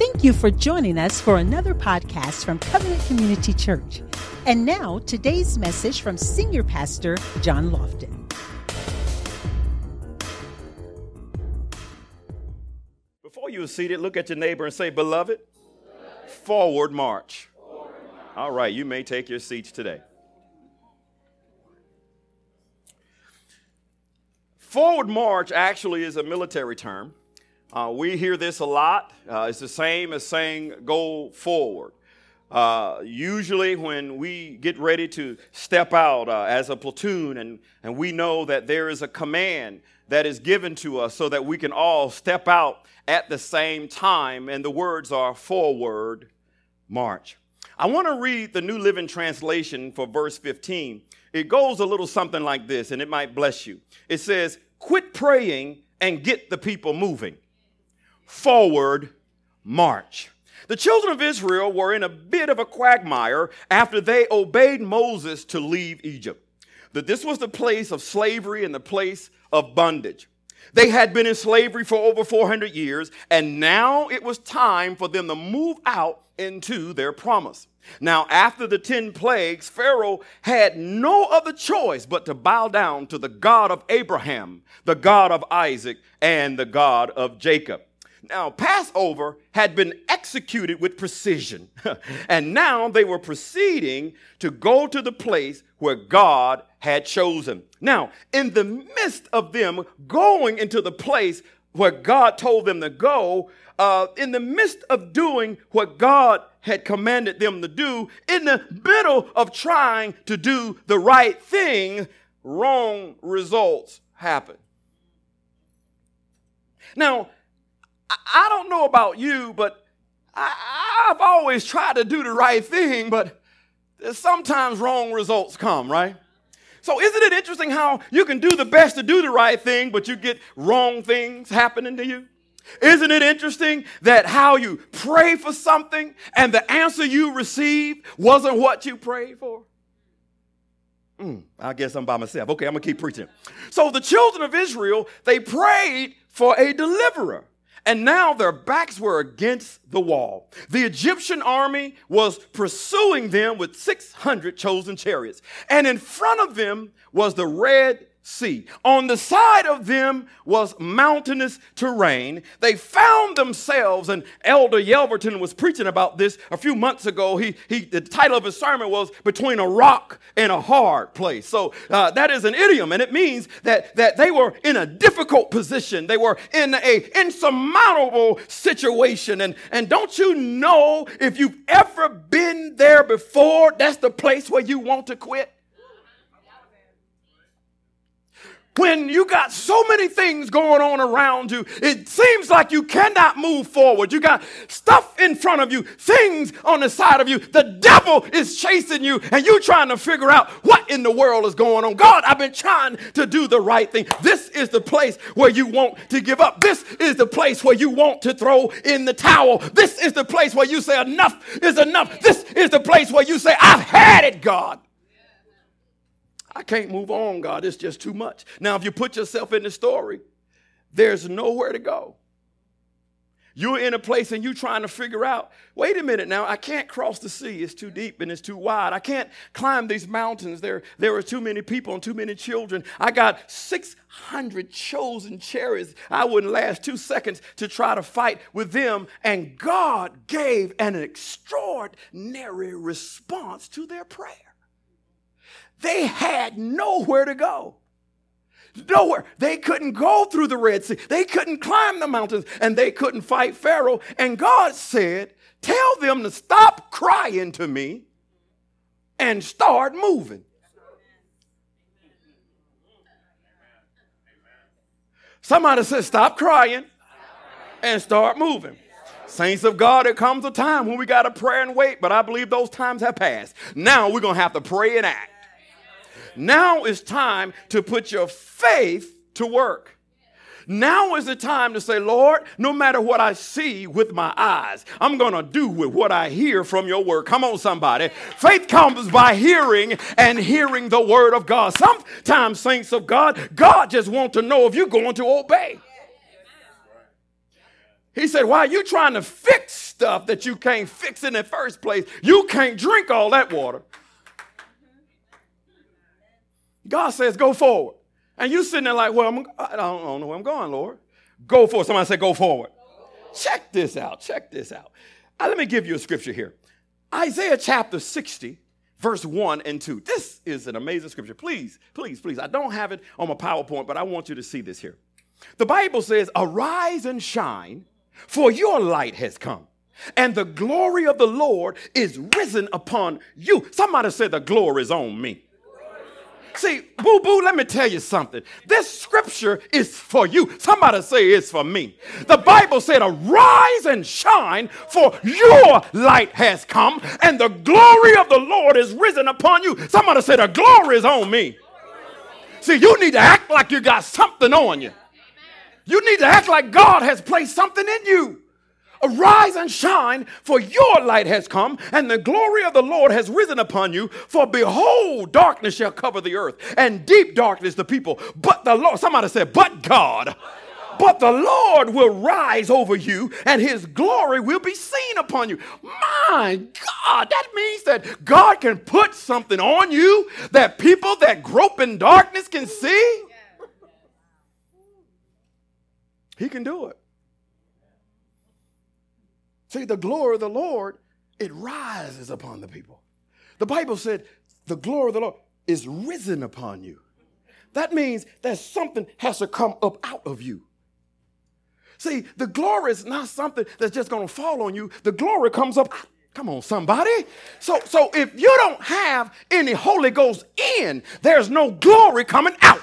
Thank you for joining us for another podcast from Covenant Community Church. And now, today's message from Senior Pastor John Lofton. Before you are seated, look at your neighbor and say, "Beloved, forward march." All right, you may take your seats today. Forward march actually is a military term. We hear this a lot. It's the same as saying go forward. Usually when we get ready to step out as a platoon and we know that there is a command that is given to us so that we can all step out at the same time, and the words are forward march. I want to read the New Living Translation for verse 15. It goes a little something like this, and it might bless you. It says, "Quit praying and get the people moving. Forward march." The children of Israel were in a bit of a quagmire after they obeyed Moses to leave Egypt. This was the place of slavery and the place of bondage. They had been in slavery for over 400 years, and now it was time for them to move out into their promise. Now, after the 10 plagues, Pharaoh had no other choice but to bow down to the God of Abraham, the God of Isaac, and the God of Jacob. Now, Passover had been executed with precision, and now they were proceeding to go to the place where God had chosen. Now, in the midst of them going into the place where God told them to go, in the midst of doing what God had commanded them to do, in the middle of trying to do the right thing, wrong results happen. Now, I don't know about you, but I've always tried to do the right thing, but sometimes wrong results come, right? So isn't it interesting how you can do the best to do the right thing, but you get wrong things happening to you? Isn't it interesting that how you pray for something and the answer you received wasn't what you prayed for? I guess I'm by myself. Okay, I'm going to keep preaching. So the children of Israel, they prayed for a deliverer, and now their backs were against the wall. The Egyptian army was pursuing them with 600 chosen chariots. And in front of them was the Red Sea. On the side of them was mountainous terrain. They found themselves, and Elder Yelverton was preaching about this a few months ago. The title of his sermon was "Between a Rock and a Hard Place." So that is an idiom, and it means that they were in a difficult position. They were in an insurmountable situation. And don't you know, if you've ever been there before, that's the place where you want to quit? When you got so many things going on around you, it seems like you cannot move forward. You got stuff in front of you, things on the side of you. The devil is chasing you, and you're trying to figure out what in the world is going on. God, I've been trying to do the right thing. This is the place where you want to give up. This is the place where you want to throw in the towel. This is the place where you say enough is enough. This is the place where you say, "I've had it, God. I can't move on, God. It's just too much." Now, if you put yourself in the story, there's nowhere to go. You're in a place and you're trying to figure out, wait a minute now, I can't cross the sea. It's too deep and it's too wide. I can't climb these mountains. There are too many people and too many children. I got 600 chosen chariots. I wouldn't last 2 seconds to try to fight with them. And God gave an extraordinary response to their prayer. They had nowhere to go. Nowhere. They couldn't go through the Red Sea. They couldn't climb the mountains, and they couldn't fight Pharaoh. And God said, "Tell them to stop crying to me and start moving." Somebody said, "Stop crying and start moving." Saints of God, there comes a time when we got to pray and wait, but I believe those times have passed. Now we're going to have to pray and act. Now is time to put your faith to work. Now is the time to say, "Lord, no matter what I see with my eyes, I'm going to do with what I hear from your word." Come on, somebody. Faith comes by hearing, and hearing the word of God. Sometimes, saints of God, God just wants to know if you're going to obey. He said, why are you trying to fix stuff that you can't fix in the first place? You can't drink all that water. God says, go forward. And you sitting there like, well, I don't know where I'm going, Lord. Go forward. Somebody say, go forward. Check this out. Check this out. Let me give you a scripture here. Isaiah chapter 60, verse 1 and 2. This is an amazing scripture. Please, please, please. I don't have it on my PowerPoint, but I want you to see this here. The Bible says, arise and shine, for your light has come, and the glory of the Lord is risen upon you. Somebody said, the glory is on me. See, boo-boo, let me tell you something. This scripture is for you. Somebody say it's for me. The Bible said, arise and shine, for your light has come, and the glory of the Lord is risen upon you. Somebody said, the glory is on me. See, you need to act like you got something on you. You need to act like God has placed something in you. Arise and shine, for your light has come, and the glory of the Lord has risen upon you. For behold, darkness shall cover the earth, and deep darkness the people. But the Lord, somebody said, but God. But the Lord will rise over you, and his glory will be seen upon you. My God, that means that God can put something on you that people that grope in darkness can see. He can do it. See, the glory of the Lord, it rises upon the people. The Bible said the glory of the Lord is risen upon you. That means that something has to come up out of you. See, the glory is not something that's just going to fall on you. The glory comes up. Come on, somebody. So if you don't have any Holy Ghost in, there's no glory coming out.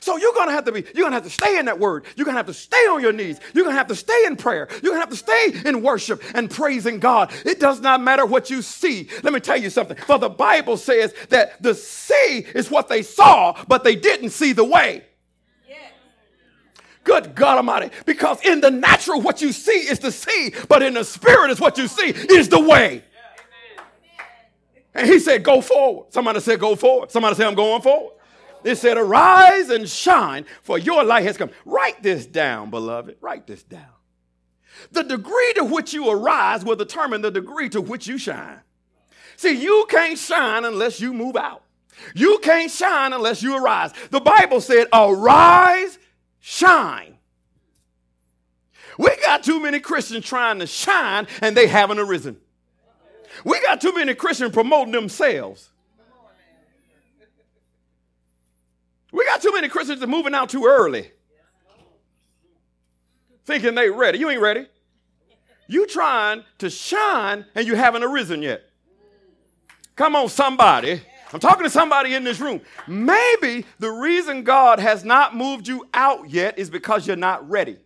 So you're going to have to stay in that word. You're going to have to stay on your knees. You're going to have to stay in prayer. You're going to have to stay in worship and praising God. It does not matter what you see. Let me tell you something. For the Bible says that the sea is what they saw, but they didn't see the way. Yeah. Good God Almighty. Because in the natural, what you see is the sea, but in the spirit is what you see is the way. Yeah. And he said, go forward. Somebody said, go forward. Somebody said, I'm going forward. It said, arise and shine, for your light has come. Write this down, beloved. Write this down. The degree to which you arise will determine the degree to which you shine. See, you can't shine unless you move out. You can't shine unless you arise. The Bible said, arise, shine. We got too many Christians trying to shine, and they haven't arisen. We got too many Christians promoting themselves. We got too many Christians that are moving out too early, thinking they ready. You ain't ready. You trying to shine and you haven't arisen yet. Come on, somebody. I'm talking to somebody in this room. Maybe the reason God has not moved you out yet is because you're not ready.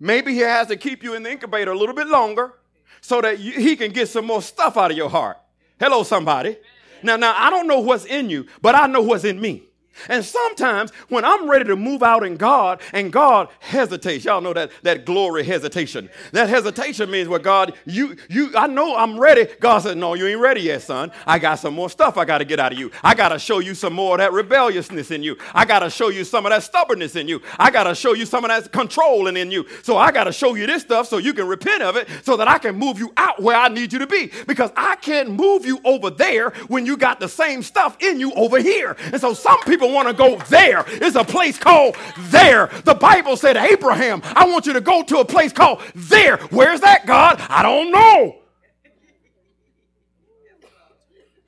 Maybe he has to keep you in the incubator a little bit longer so that he can get some more stuff out of your heart. Hello, somebody. Now, I don't know what's in you, but I know what's in me. And sometimes when I'm ready to move out in God and God hesitates, y'all know that glory hesitation. That hesitation means, well, God, I know I'm ready. God said, no, you ain't ready yet, son. I got some more stuff I got to get out of you. I got to show you some more of that rebelliousness in you. I got to show you some of that stubbornness in you. I got to show you some of that controlling in you. So I got to show you this stuff so you can repent of it so that I can move you out where I need you to be, because I can't move you over there when you got the same stuff in you over here. And so some people want to go there. It's a place called there. The Bible said, Abraham, I want you to go to a place called there. Where's that, God? I don't know.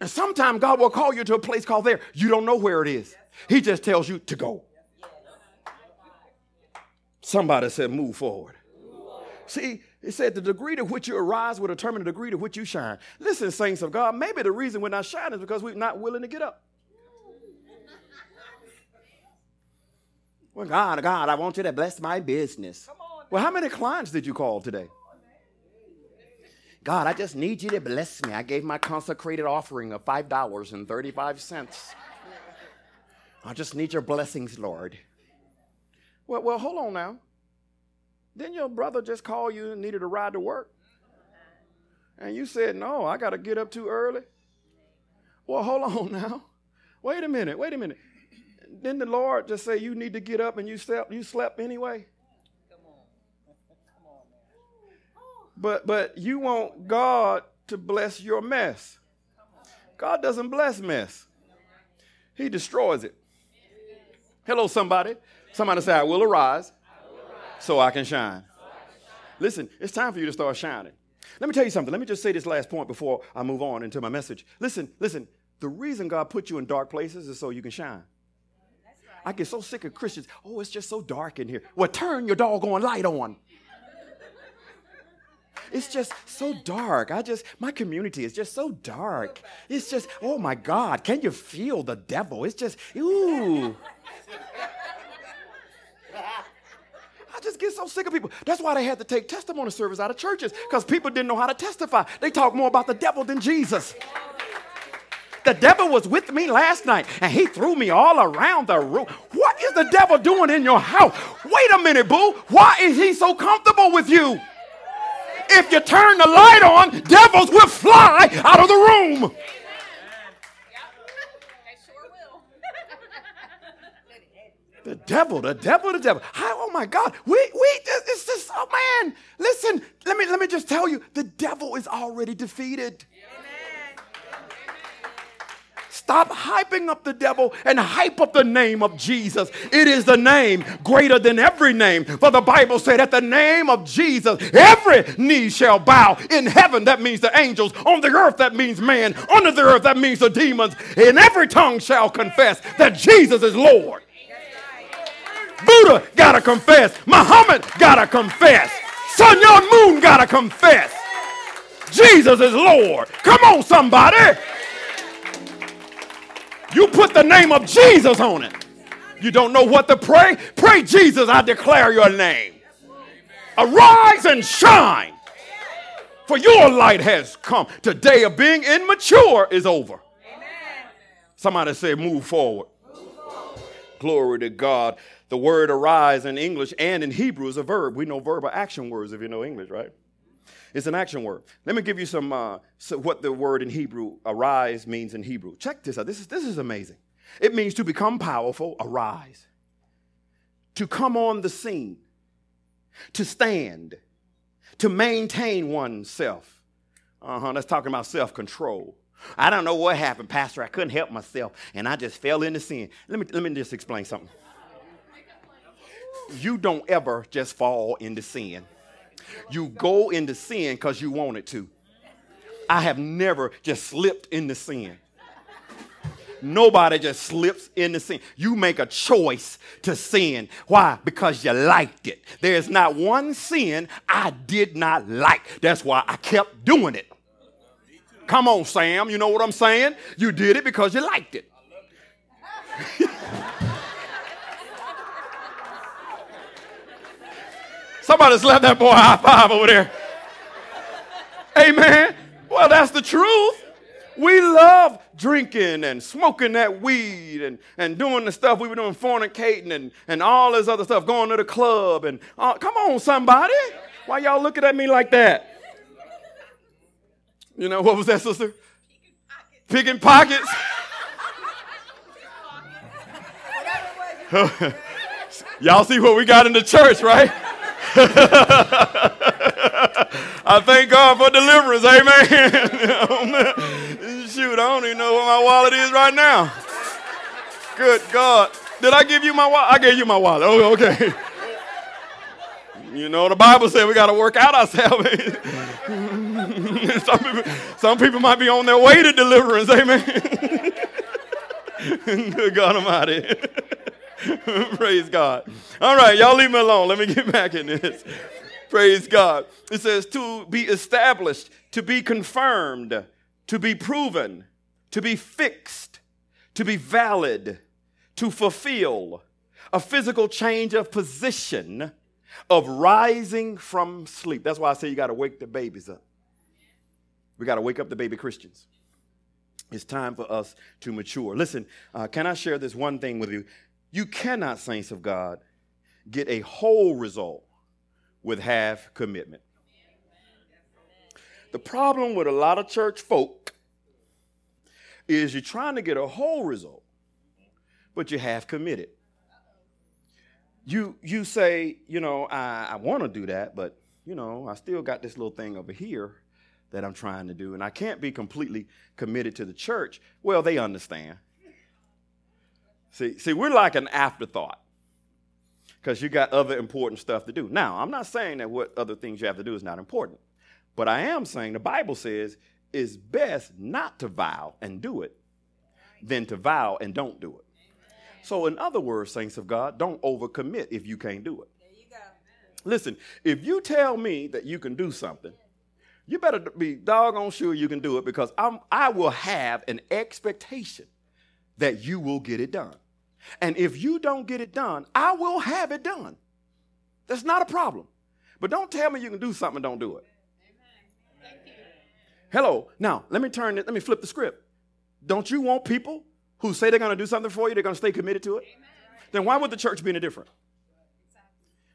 And sometimes God will call you to a place called there. You don't know where it is. He just tells you to go. Somebody said, move forward. See, it said the degree to which you arise will determine the degree to which you shine. Listen, saints of God, maybe the reason we're not shining is because we're not willing to get up. Well, God, I want you to bless my business. Well, how many clients did you call today? God, I just need you to bless me. I gave my consecrated offering of $5.35. I just need your blessings, Lord. Well, hold on now. Didn't your brother just call you and needed a ride to work? And you said, no, I got to get up too early. Well, hold on now. Wait a minute. didn't the Lord just say you need to get up and you slept anyway? But you want God to bless your mess. God doesn't bless mess. He destroys it. Hello, somebody. Somebody say, I will arise so I can shine. Listen, it's time for you to start shining. Let me tell you something. Let me just say this last point before I move on into my message. Listen. The reason God put you in dark places is so you can shine. I get so sick of Christians. Oh, it's just so dark in here. Well, turn your doggone light on. It's just so dark. My community is just so dark. It's just, oh my God, can you feel the devil? It's just, ooh. I just get so sick of people. That's why they had to take testimony service out of churches, because people didn't know how to testify. They talk more about the devil than Jesus. The devil was with me last night, and he threw me all around the room. What is the devil doing in your house? Wait a minute, boo. Why is he so comfortable with you? If you turn the light on, devils will fly out of the room. Amen. They sure will. The devil. Oh my God. It's just, oh man. Listen, let me just tell you, the devil is already defeated. Amen. Stop hyping up the devil and hype up the name of Jesus. It is the name greater than every name. For the Bible said at the name of Jesus, every knee shall bow. In heaven, that means the angels. On the earth, that means man. Under the earth, that means the demons. And every tongue shall confess that Jesus is Lord. Buddha got to confess. Muhammad got to confess. Sun, Yon, Moon got to confess. Jesus is Lord. Come on, somebody. You put the name of Jesus on it. You don't know what to pray? Pray, Jesus, I declare your name. Arise and shine, for your light has come. Today of being immature is over. Somebody say, move forward. Glory to God. The word arise in English and in Hebrew is a verb. We know verb are action words if you know English, right? It's an action word. Let me give you some what the word in Hebrew, arise, means in Hebrew. Check this out. This is amazing. It means to become powerful, arise. To come on the scene. To stand. To maintain oneself. That's talking about self-control. I don't know what happened, Pastor. I couldn't help myself, and I just fell into sin. Let me just explain something. You don't ever just fall into sin. You go into sin because you wanted to. I have never just slipped into sin. Nobody just slips into sin. You make a choice to sin. Why? Because you liked it. There is not one sin I did not like. That's why I kept doing it. Come on, Sam. You know what I'm saying? You did it because you liked it. Somebody slap that boy a high five over there. Amen. Well, that's the truth. We love drinking and smoking that weed and doing the stuff we were doing, fornicating and all this other stuff, going to the club. And come on, somebody. Why y'all looking at me like that? You know, what was that, sister? Picking pockets. Y'all see what we got in the church, right? I thank God for deliverance, amen. Shoot, I don't even know where my wallet is right now. Good God. Did I give you my wallet? I gave you my wallet. Oh, okay. You know, the Bible said we got to work out our salvation. Some people might be on their way to deliverance, amen. Good God Almighty. Praise God. All right, y'all leave me alone. Let me get back in this. Praise God. It says to be established, to be confirmed, to be proven, to be fixed, to be valid, to fulfill, a physical change of position, of rising from sleep. That's why I say you got to wake the babies up. We got to wake up the baby Christians. It's time for us to mature. Listen, can I share this one thing with you? You cannot, saints of God, get a whole result with half commitment. The problem with a lot of church folk is you're trying to get a whole result, but you're half committed. You say, I want to do that, but, I still got this little thing over here that I'm trying to do, and I can't be completely committed to the church. Well, they understand. See, we're like an afterthought because you got other important stuff to do. Now, I'm not saying that what other things you have to do is not important, but I am saying the Bible says it's best not to vow and do it than to vow and don't do it. Amen. So in other words, saints of God, don't overcommit if you can't do it. There you go. Listen, if you tell me that you can do something, you better be doggone sure you can do it, because I will have an expectation that you will get it done. And if you don't get it done, I will have it done. That's not a problem. But don't tell me you can do something and don't do it. Amen. Thank you. Hello. Now, let me flip the script. Don't you want people who say they're going to do something for you, they're going to stay committed to it? Amen. Then why would the church be any different?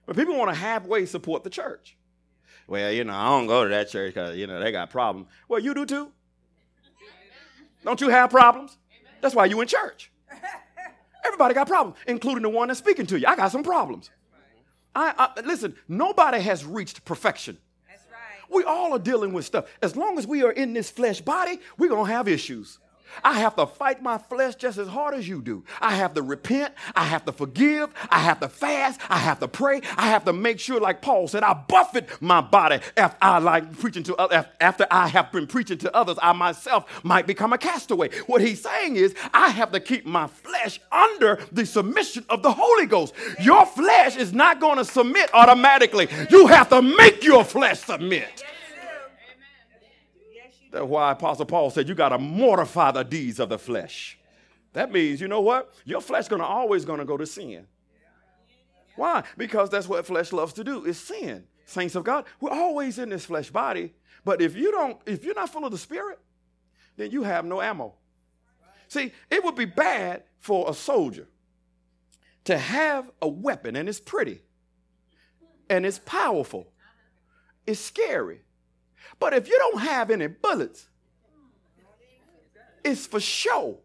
But people want to halfway support the church. Well, I don't go to that church because, they got problems. Well, you do too. Don't you have problems? That's why you in church. Everybody got problems, including the one that's speaking to you. I got some problems. Listen, nobody has reached perfection. That's right. We all are dealing with stuff. As long as we are in this flesh body, we're going to have issues. I have to fight my flesh just as hard as you do. I have to repent. I have to forgive. I have to fast. I have to pray. I have to make sure, like Paul said, I buffet my body after I have been preaching to others. I myself might become a castaway. What he's saying is I have to keep my flesh under the submission of the Holy Ghost. Your flesh is not going to submit automatically. You have to make your flesh submit. That's why Apostle Paul said you got to mortify the deeds of the flesh. That means, you know what? Your flesh going to always going to go to sin. Why? Because that's what flesh loves to do, is sin. Saints of God, we're always in this flesh body. But if you're not full of the Spirit, then you have no ammo. See, it would be bad for a soldier to have a weapon, and it's pretty, and it's powerful, it's scary. But if you don't have any bullets, it's for show.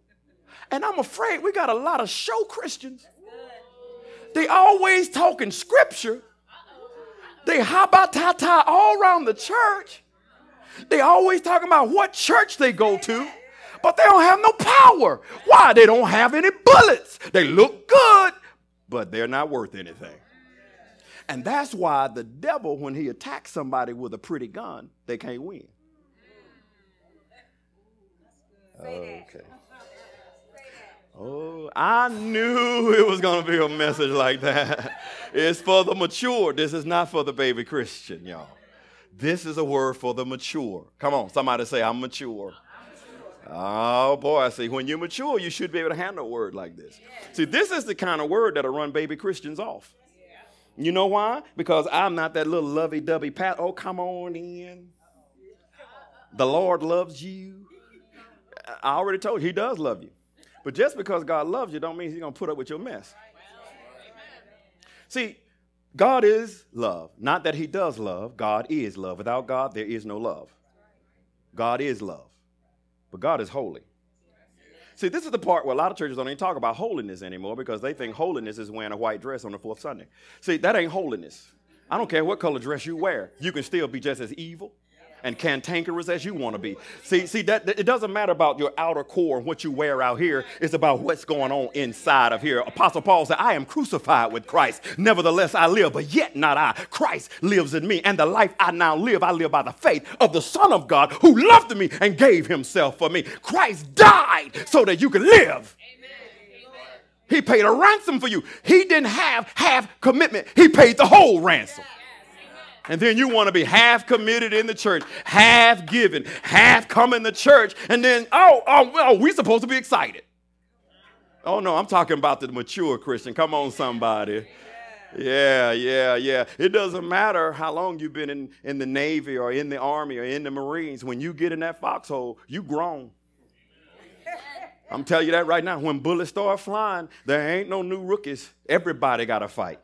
And I'm afraid we got a lot of show Christians. They always talking scripture. They haba-ta-ta all around the church. They always talking about what church they go to, but they don't have no power. Why? They don't have any bullets. They look good, but they're not worth anything. And that's why the devil, when he attacks somebody with a pretty gun, they can't win. Okay. Oh, I knew it was going to be a message like that. It's for the mature. This is not for the baby Christian, y'all. This is a word for the mature. Come on, somebody say, I'm mature. Oh, boy, see, when you're mature, you should be able to handle a word like this. See, this is the kind of word that'll run baby Christians off. You know why? Because I'm not that little lovey-dovey pat. Oh, come on in. The Lord loves you. I already told you, he does love you. But just because God loves you don't mean he's going to put up with your mess. See, God is love. Not that he does love. God is love. Without God, there is no love. God is love. But God is holy. See, this is the part where a lot of churches don't even talk about holiness anymore, because they think holiness is wearing a white dress on the fourth Sunday. See, that ain't holiness. I don't care what color dress you wear. You can still be just as evil and cantankerous as you want to be. See that it doesn't matter about your outer core and what you wear out here. It's about what's going on inside of here. Apostle Paul said, I am crucified with Christ. Nevertheless, I live, but yet not I. Christ lives in me, and the life I now live, I live by the faith of the Son of God who loved me and gave himself for me. Christ died so that you could live. Amen. He paid a ransom for you. He didn't have half commitment. He paid the whole ransom. And then you want to be half committed in the church, half given, half come in the church. And then, we're supposed to be excited. Oh, no, I'm talking about the mature Christian. Come on, somebody. Yeah. It doesn't matter how long you've been in the Navy or in the Army or in the Marines. When you get in that foxhole, you grown. I'm telling you that right now. When bullets start flying, there ain't no new rookies. Everybody got to fight.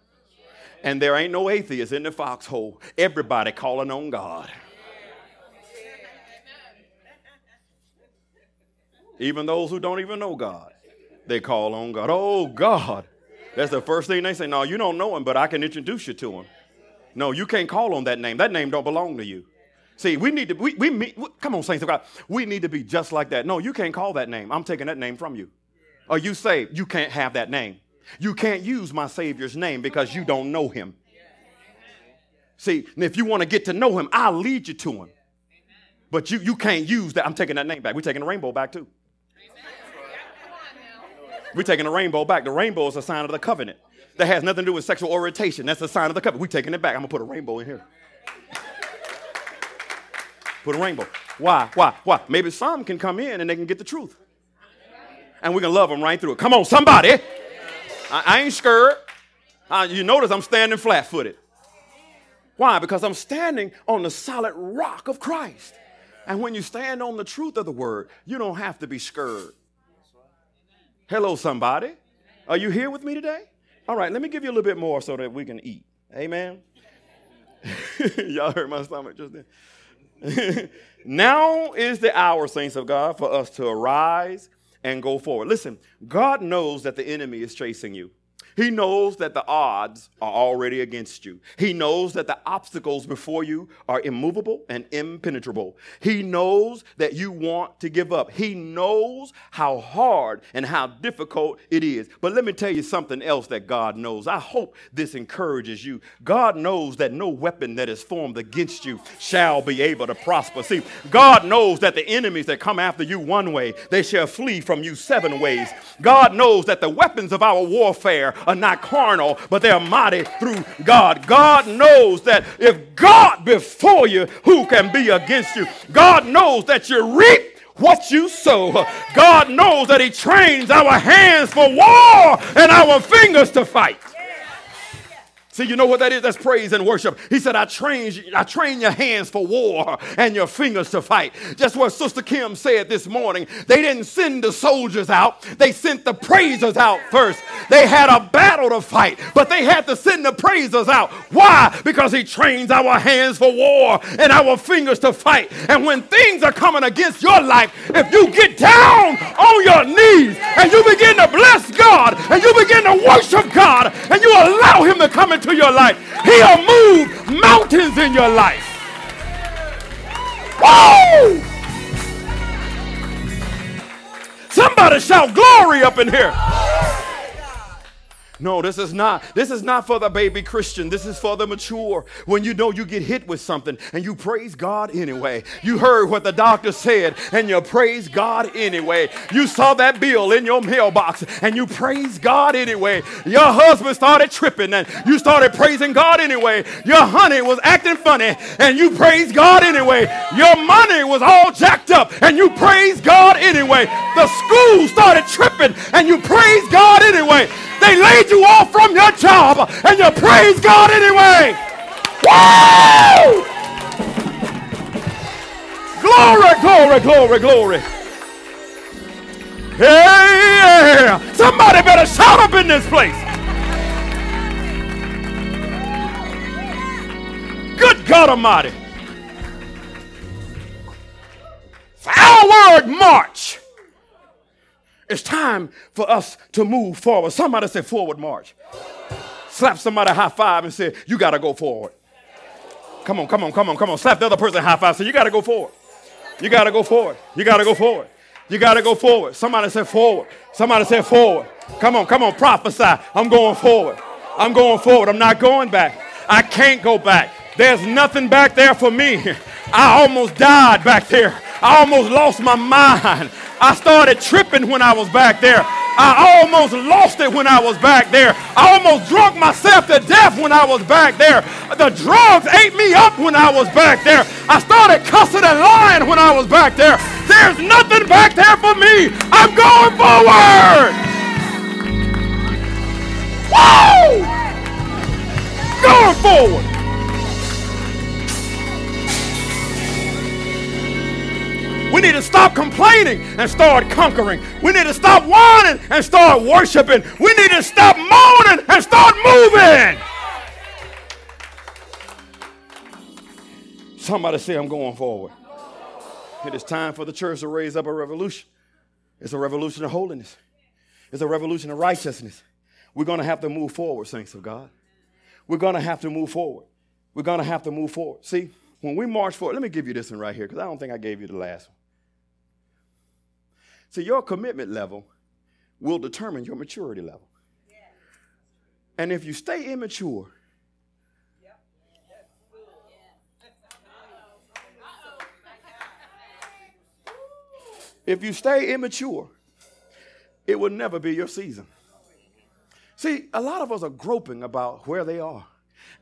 And there ain't no atheists in the foxhole. Everybody calling on God. Even those who don't even know God. They call on God. Oh, God. That's the first thing they say. No, you don't know him, but I can introduce you to him. No, you can't call on that name. That name don't belong to you. See, we need to, come on, saints of God. We need to be just like that. No, you can't call that name. I'm taking that name from you. Are you saved? You can't have that name. You can't use my Savior's name because you don't know him. See, and if you want to get to know him, I'll lead you to him. But you can't use that. I'm taking that name back. We're taking the rainbow back too. We're taking the rainbow back. The rainbow is a sign of the covenant. That has nothing to do with sexual orientation. That's a sign of the covenant. We're taking it back. I'm going to put a rainbow in here. Put a rainbow. Why? Maybe some can come in and they can get the truth. And we can love them right through it. Come on, somebody. I ain't scared. You notice I'm standing flat-footed. Why? Because I'm standing on the solid rock of Christ. And when you stand on the truth of the word, you don't have to be scared. Hello, somebody. Are you here with me today? All right, let me give you a little bit more so that we can eat. Amen. Y'all heard my stomach just then. Now is the hour, saints of God, for us to arise and go forward. Listen, God knows that the enemy is chasing you. He knows that the odds are already against you. He knows that the obstacles before you are immovable and impenetrable. He knows that you want to give up. He knows how hard and how difficult it is. But let me tell you something else that God knows. I hope this encourages you. God knows that no weapon that is formed against you shall be able to prosper. See, God knows that the enemies that come after you one way, they shall flee from you seven ways. God knows that the weapons of our warfare are not carnal, but they are mighty through God. God knows that if God before you, who can be against you? God knows that you reap what you sow. God knows that he trains our hands for war and our fingers to fight. See, you know what that is? That's praise and worship. He said, I train your hands for war and your fingers to fight. Just what Sister Kim said this morning. They didn't send the soldiers out. They sent the praisers out first. They had a battle to fight, but they had to send the praisers out. Why? Because he trains our hands for war and our fingers to fight. And when things are coming against your life, if you get down on your knees and you begin to bless God and you begin to worship God and you allow him to come into to your life, he'll move mountains in your life. Woo! Somebody shout glory up in here. No, this is not for the baby Christian. This is for the mature. When you know you get hit with something and you praise God anyway. You heard what the doctor said and you praise God anyway. You saw that bill in your mailbox and you praise God anyway. Your husband started tripping and you started praising God anyway. Your honey was acting funny and you praise God anyway. Your money was all jacked up and you praise God anyway. The school started tripping and you praise God anyway. They laid you off from your job and you praise God anyway. Woo! Glory, glory, glory, glory. Yeah. Somebody better shout up in this place. Good God Almighty. For our word march. It's time for us to move forward. Somebody say forward march. Slap somebody high five and say, you got to go forward. Come on, come on, come on, come on. Slap the other person high five and say, you got to go forward. You got to go forward. You got to go forward. You got to go forward. Somebody say forward. Somebody say forward. Come on, come on. Prophesy. I'm going forward. I'm going forward. I'm not going back. I can't go back. There's nothing back there for me. I almost died back there. I almost lost my mind. I started tripping when I was back there. I almost lost it when I was back there. I almost drunk myself to death when I was back there. The drugs ate me up when I was back there. I started cussing and lying when I was back there. There's nothing back there for me. I'm going forward. Woo! Going forward. We need to stop complaining and start conquering. We need to stop whining and start worshiping. We need to stop moaning and start moving. Somebody say, I'm going forward. It is time for the church to raise up a revolution. It's a revolution of holiness. It's a revolution of righteousness. We're going to have to move forward, saints of God. We're going to have to move forward. We're going to have to move forward. See, when we march forward, let me give you this one right here because I don't think I gave you the last one. See, your commitment level will determine your maturity level. Yeah. And if you stay immature, yep. If you stay immature, it will never be your season. See, a lot of us are groping about where they are.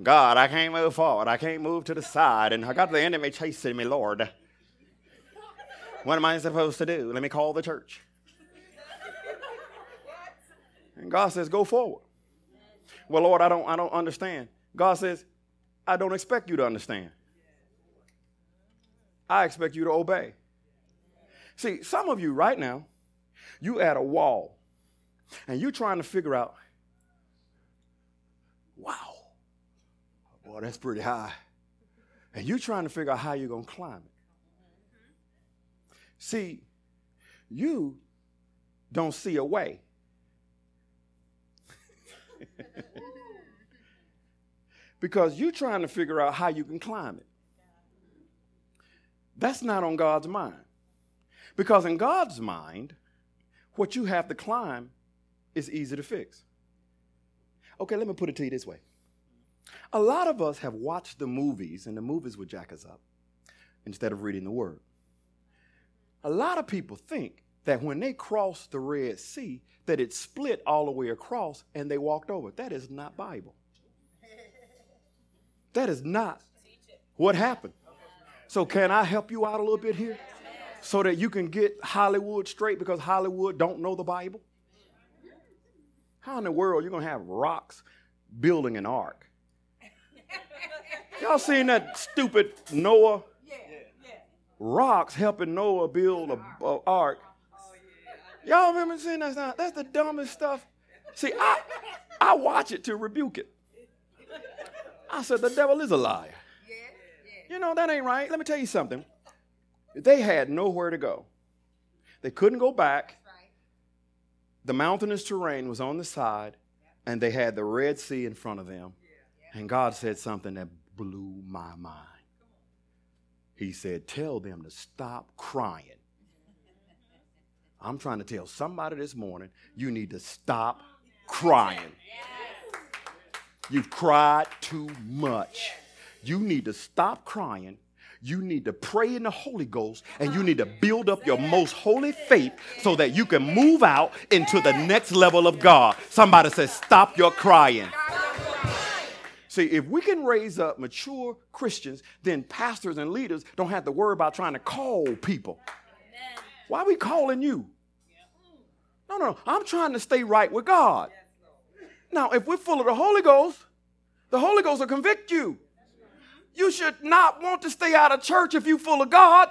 God, I can't move forward. I can't move to the side. And I got the enemy chasing me, Lord. What am I supposed to do? Let me call the church. And God says, go forward. Well, Lord, I don't understand. God says, I don't expect you to understand. I expect you to obey. See, some of you right now, you at a wall. And you're trying to figure out, wow, boy, that's pretty high. And you're trying to figure out how you're going to climb it. See, you don't see a way. Because you're trying to figure out how you can climb it. That's not on God's mind. Because in God's mind, what you have to climb is easy to fix. Okay, let me put it to you this way. A lot of us have watched the movies, and the movies would jack us up instead of reading the Word. A lot of people think that when they crossed the Red Sea, that it split all the way across and they walked over. That is not Bible. That is not what happened. So can I help you out a little bit here? So that you can get Hollywood straight, because Hollywood don't know the Bible? How in the world are you going to have rocks building an ark? Y'all seen that stupid Noah? Rocks helping Noah build an ark. Y'all remember seeing that sound? That's the dumbest stuff. See, I watch it to rebuke it. I said, the devil is a liar. You know, that ain't right. Let me tell you something. They had nowhere to go. They couldn't go back. The mountainous terrain was on the side, and they had the Red Sea in front of them. And God said something that blew my mind. He said, tell them to stop crying. I'm trying to tell somebody this morning, you need to stop crying. You've cried too much. You need to stop crying. You need to pray in the Holy Ghost, and you need to build up your most holy faith so that you can move out into the next level of God. Somebody says, stop your crying. See, if we can raise up mature Christians, then pastors and leaders don't have to worry about trying to call people. Why are we calling you? No. I'm trying to stay right with God. Now, if we're full of the Holy Ghost will convict you. You should not want to stay out of church if you're full of God.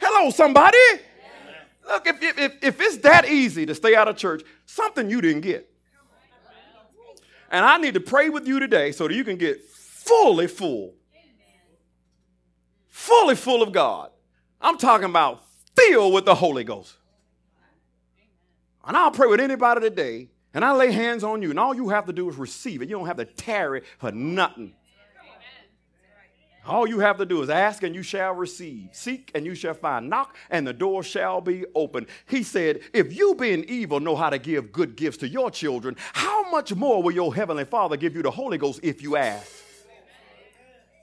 Hello, somebody. Look, if it's that easy to stay out of church, something you didn't get. And I need to pray with you today so that you can get fully full. Fully full of God. I'm talking about filled with the Holy Ghost. And I'll pray with anybody today, and I lay hands on you, and all you have to do is receive it. You don't have to tarry for nothing. All you have to do is ask and you shall receive. Seek and you shall find. Knock and the door shall be open. He said, if you being evil know how to give good gifts to your children, how much more will your heavenly Father give you the Holy Ghost if you ask?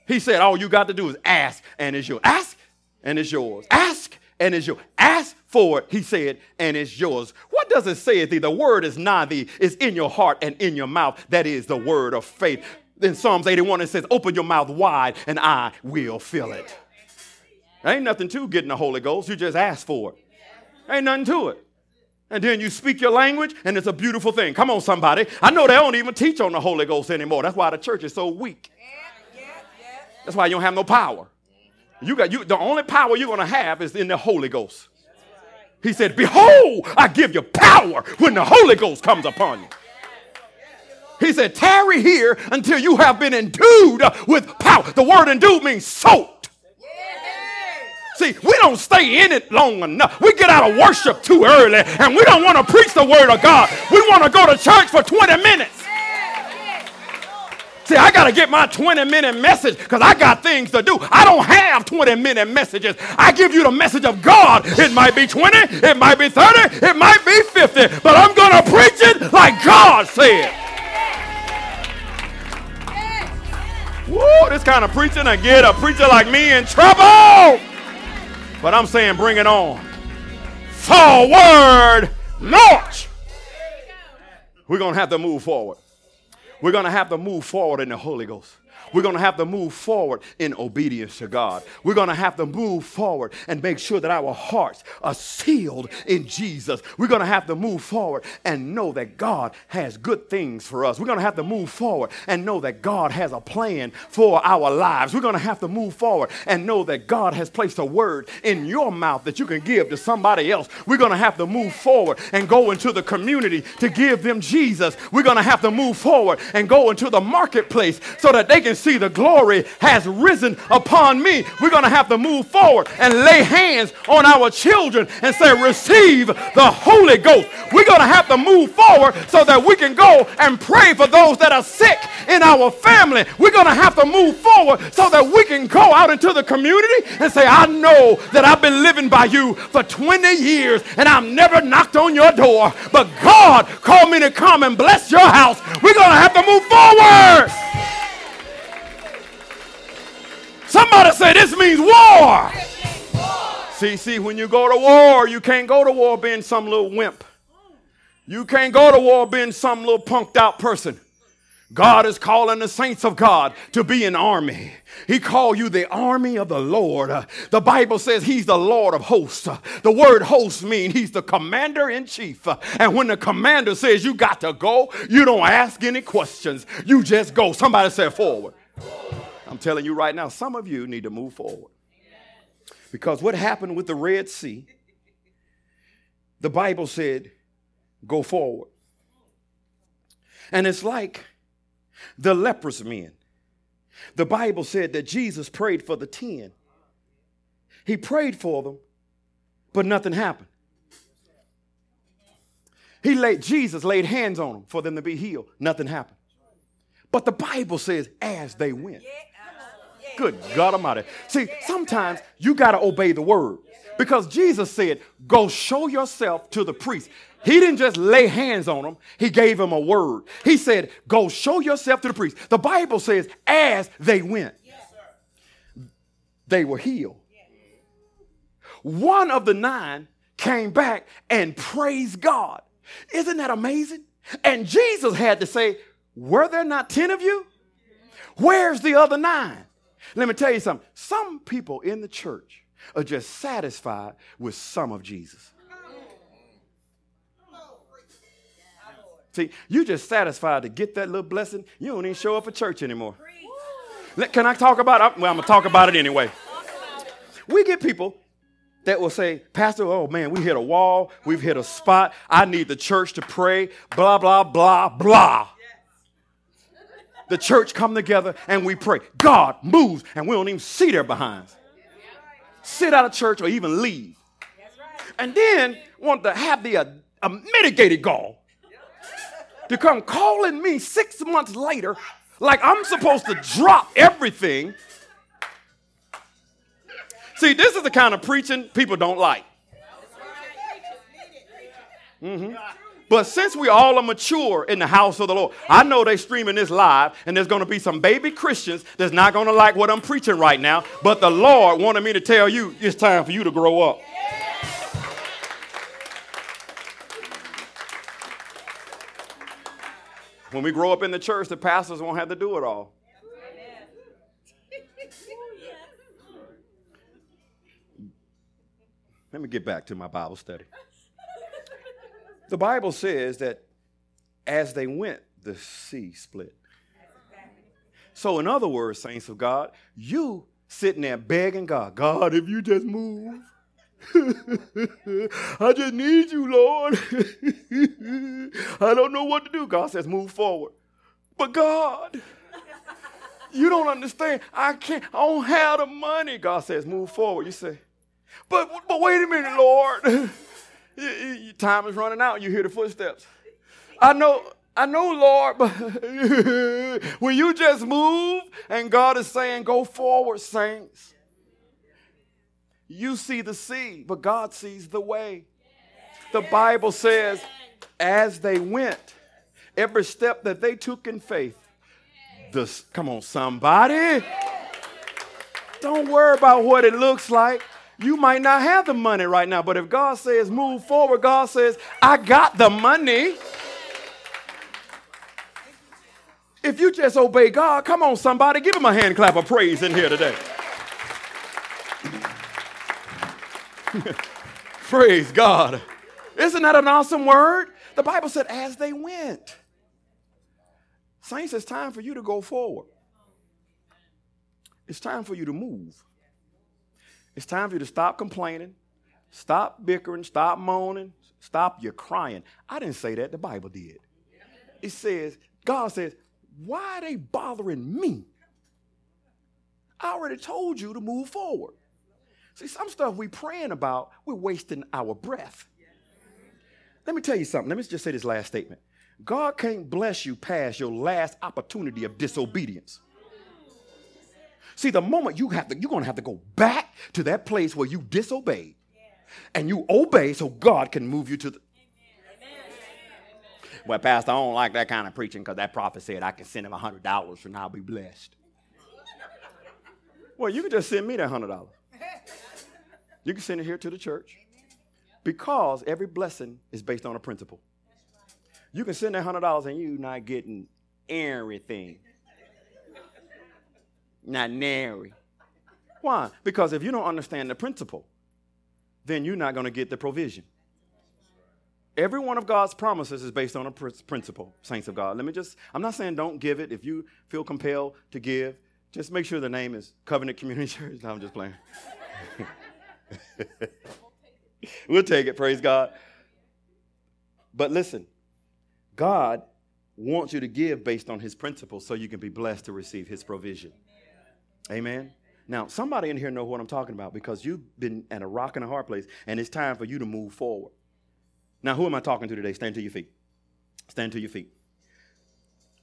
He said, all you got to do is ask and it's yours. Ask and it's yours. Ask and it's yours. Ask for it, he said, and it's yours. What does it say? The word is nigh thee. It's in your heart and in your mouth. That is the word of faith. In Psalms 81, it says, open your mouth wide and I will fill it. There ain't nothing to getting the Holy Ghost. You just ask for it. There ain't nothing to it. And then you speak your language and it's a beautiful thing. Come on, somebody. I know they don't even teach on the Holy Ghost anymore. That's why the church is so weak. That's why you don't have no power. The only power you're going to have is in the Holy Ghost. He said, behold, I give you power when the Holy Ghost comes upon you. He said, tarry here until you have been endued with power. The word endued means soaked. Yeah. See, we don't stay in it long enough. We get out of worship too early, and we don't want to preach the word of God. We want to go to church for 20 minutes. See, I got to get my 20-minute message because I got things to do. I don't have 20-minute messages. I give you the message of God. It might be 20, it might be 30, it might be 50, but I'm going to preach it like God said. Woo, this kind of preaching will get a preacher like me in trouble. But I'm saying bring it on. Forward launch. We're going to have to move forward. We're going to have to move forward in the Holy Ghost. We're going to have to move forward in obedience to God. We're going to have to move forward and make sure that our hearts are sealed in Jesus. We're going to have to move forward and know that God has good things for us. We're going to have to move forward and know that God has a plan for our lives. We're going to have to move forward and know that God has placed a word in your mouth that you can give to somebody else. We're going to have to move forward and go into the community to give them Jesus. We're going to have to move forward and go into the marketplace so that they can see the glory has risen upon me. We're going to have to move forward and lay hands on our children and say, receive the Holy Ghost. We're going to have to move forward so that we can go and pray for those that are sick in our family. We're going to have to move forward so that we can go out into the community and say, I know that I've been living by you for 20 years and I've never knocked on your door, but God called me to come and bless your house. We're going to have to move forward. Somebody say this means war. See, when you go to war, you can't go to war being some little wimp. You can't go to war being some little punked out person. God is calling the saints of God to be an army. He called you the army of the Lord. The Bible says he's the Lord of hosts. The word host means he's the commander in chief. And when the commander says you got to go, you don't ask any questions. You just go. Somebody say forward. I'm telling you right now, some of you need to move forward. Because what happened with the Red Sea, the Bible said, go forward. And it's like the leprous men. The Bible said that Jesus prayed for the 10. He prayed for them, but nothing happened. Jesus laid hands on them for them to be healed. Nothing happened. But the Bible says, as they went. Good God Almighty. See, sometimes you got to obey the word because Jesus said, go show yourself to the priest. He didn't just lay hands on them. He gave them a word. He said, go show yourself to the priest. The Bible says as they went, they were healed. One of the 9 came back and praised God. Isn't that amazing? And Jesus had to say, were there not 10 of you? Where's the other 9? Let me tell you something. Some people in the church are just satisfied with some of Jesus. See, you just satisfied to get that little blessing. You don't even show up for church anymore. Can I talk about it? Well, I'm going to talk about it anyway. We get people that will say, Pastor, oh man, we hit a wall. We've hit a spot. I need the church to pray. Blah, blah, blah, blah. The church come together and we pray. God moves and we don't even see their behinds. Sit out of church or even leave. And then want to have the mitigated gall to come calling me 6 months later like I'm supposed to drop everything. See, this is the kind of preaching people don't like. Mm-hmm. But since we all are mature in the house of the Lord, I know they're streaming this live, and there's going to be some baby Christians that's not going to like what I'm preaching right now, but the Lord wanted me to tell you, it's time for you to grow up. When we grow up in the church, the pastors won't have to do it all. Let me get back to my Bible study. The Bible says that as they went, the sea split. So in other words, saints of God, you sitting there begging God, God, if you just move, I just need you, Lord. I don't know what to do. God says, move forward. But God, you don't understand. I don't have the money. God says, move forward. You say, But wait a minute, Lord. Your time is running out. You hear the footsteps. I know, Lord, but will you just move? And God is saying, go forward, saints. You see the sea, but God sees the way. The Bible says, as they went, every step that they took in faith. Come on, somebody. Don't worry about what it looks like. You might not have the money right now, but if God says move forward, God says, I got the money. If you just obey God, come on, somebody, give him a hand clap of praise in here today. Praise God. Isn't that an awesome word? The Bible said, as they went. Saints, it's time for you to go forward. It's time for you to move. It's time for you to stop complaining, stop bickering, stop moaning, stop your crying. I didn't say that. The Bible did. It says, God says, why are they bothering me? I already told you to move forward. See, some stuff we're praying about, we're wasting our breath. Let me tell you something. Let me just say this last statement. God can't bless you past your last opportunity of disobedience. See, the moment you're going to have to go back to that place where you disobeyed. And you obey so God can move you to the... Well, Pastor, I don't like that kind of preaching because that prophet said I can send him $100 and I'll be blessed. Well, you can just send me that $100. You can send it here to the church because every blessing is based on a principle. You can send that $100 and you're not getting everything. Not nary. Why? Because if you don't understand the principle, then you're not going to get the provision. Every one of God's promises is based on a principle, saints of God. I'm not saying don't give it. If you feel compelled to give, just make sure the name is Covenant Community Church. No, I'm just playing. We'll take it, praise God. But listen, God wants you to give based on his principles so you can be blessed to receive his provision. Amen. Now, somebody in here know what I'm talking about because you've been at a rock and a hard place, and it's time for you to move forward. Now, who am I talking to today? Stand to your feet. Stand to your feet.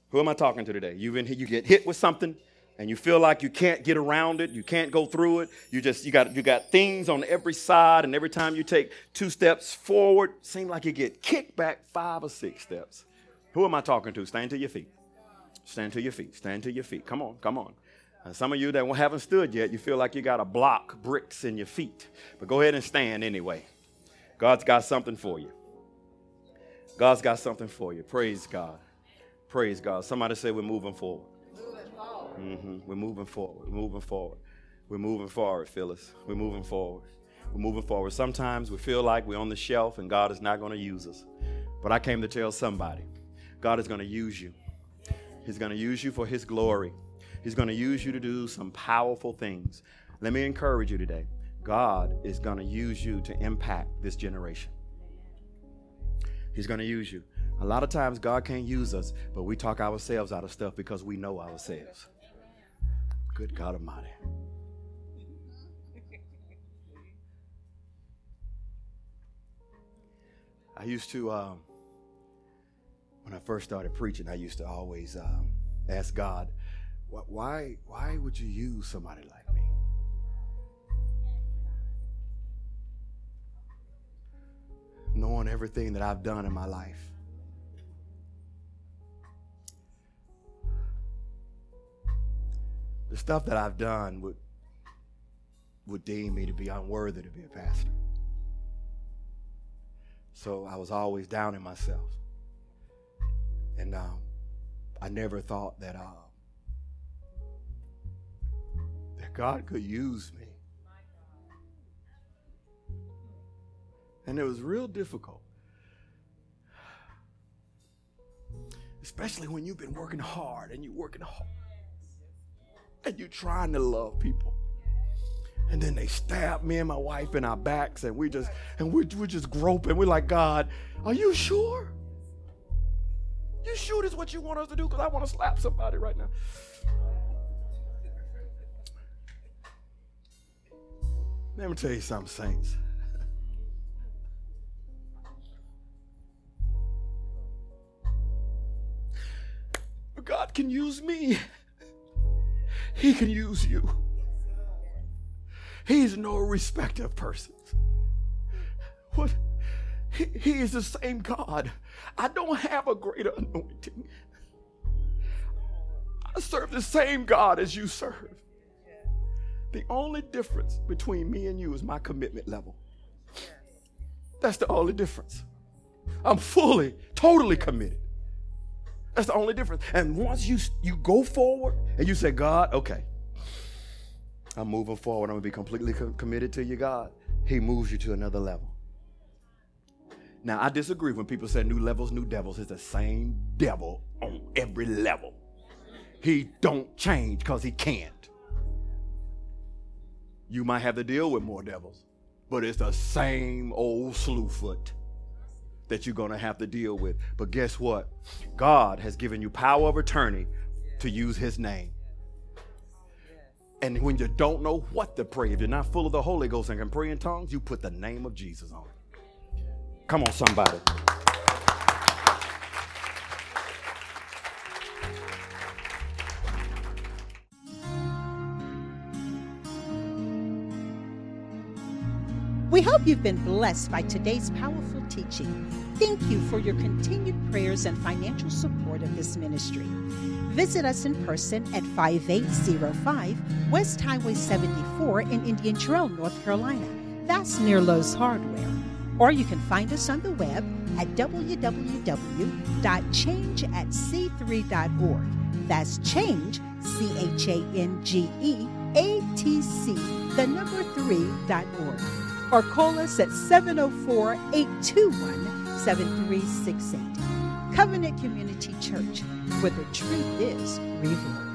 Who am I talking to today? You get hit with something, and you feel like you can't get around it. You can't go through it. You got things on every side, and every time you take 2 steps forward, seem like you get kicked back 5 or 6 steps. Who am I talking to? Stand to your feet. Stand to your feet. Stand to your feet. Come on, come on. And some of you that haven't stood yet, you feel like you got a block, bricks in your feet. But go ahead and stand anyway. God's got something for you. God's got something for you. Praise God. Praise God. Somebody say we're moving forward. Moving forward. Mm-hmm. We're moving forward. We're moving forward. We're moving forward, Phyllis. We're moving forward. We're moving forward. Sometimes we feel like we're on the shelf and God is not going to use us. But I came to tell somebody, God is going to use you. He's going to use you for his glory. He's going to use you to do some powerful things. Let me encourage you today. God is going to use you to impact this generation. He's going to use you. A lot of times God can't use us, but we talk ourselves out of stuff because we know ourselves. Good God Almighty. I used to, when I first started preaching, I used to always ask God, why would you use somebody like me? Knowing everything that I've done in my life. The stuff that I've done would deem me to be unworthy to be a pastor. So I was always down in myself. And I never thought that God could use me. And it was real difficult. Especially when you've been working hard and you're working hard. And you're trying to love people. And then they stab me and my wife in our backs and we're just groping. We're like, God, are you sure? You sure this is what you want us to do? Because I want to slap somebody right now. Let me tell you something, saints. God can use me. He can use you. He's no respecter of persons. What? He is the same God. I don't have a greater anointing. I serve the same God as you serve. The only difference between me and you is my commitment level. That's the only difference. I'm fully, totally committed. That's the only difference. And once you go forward and you say, God, okay, I'm moving forward. I'm going to be completely committed to you, God. He moves you to another level. Now, I disagree when people say new levels, new devils. It's the same devil on every level. He don't change because he can't. You might have to deal with more devils, but it's the same old slewfoot that you're going to have to deal with. But guess what? God has given you power of attorney to use his name. And when you don't know what to pray, if you're not full of the Holy Ghost and can pray in tongues, you put the name of Jesus on it. Come on, somebody. We hope you've been blessed by today's powerful teaching. Thank you for your continued prayers and financial support of this ministry. Visit us in person at 5805 West Highway 74 in Indian Trail, North Carolina. That's near Lowe's Hardware. Or you can find us on the web at www.changeatc3.org. That's change, changeatc3.org. Or call us at 704-821-7368. Covenant Community Church, where the truth is revealed.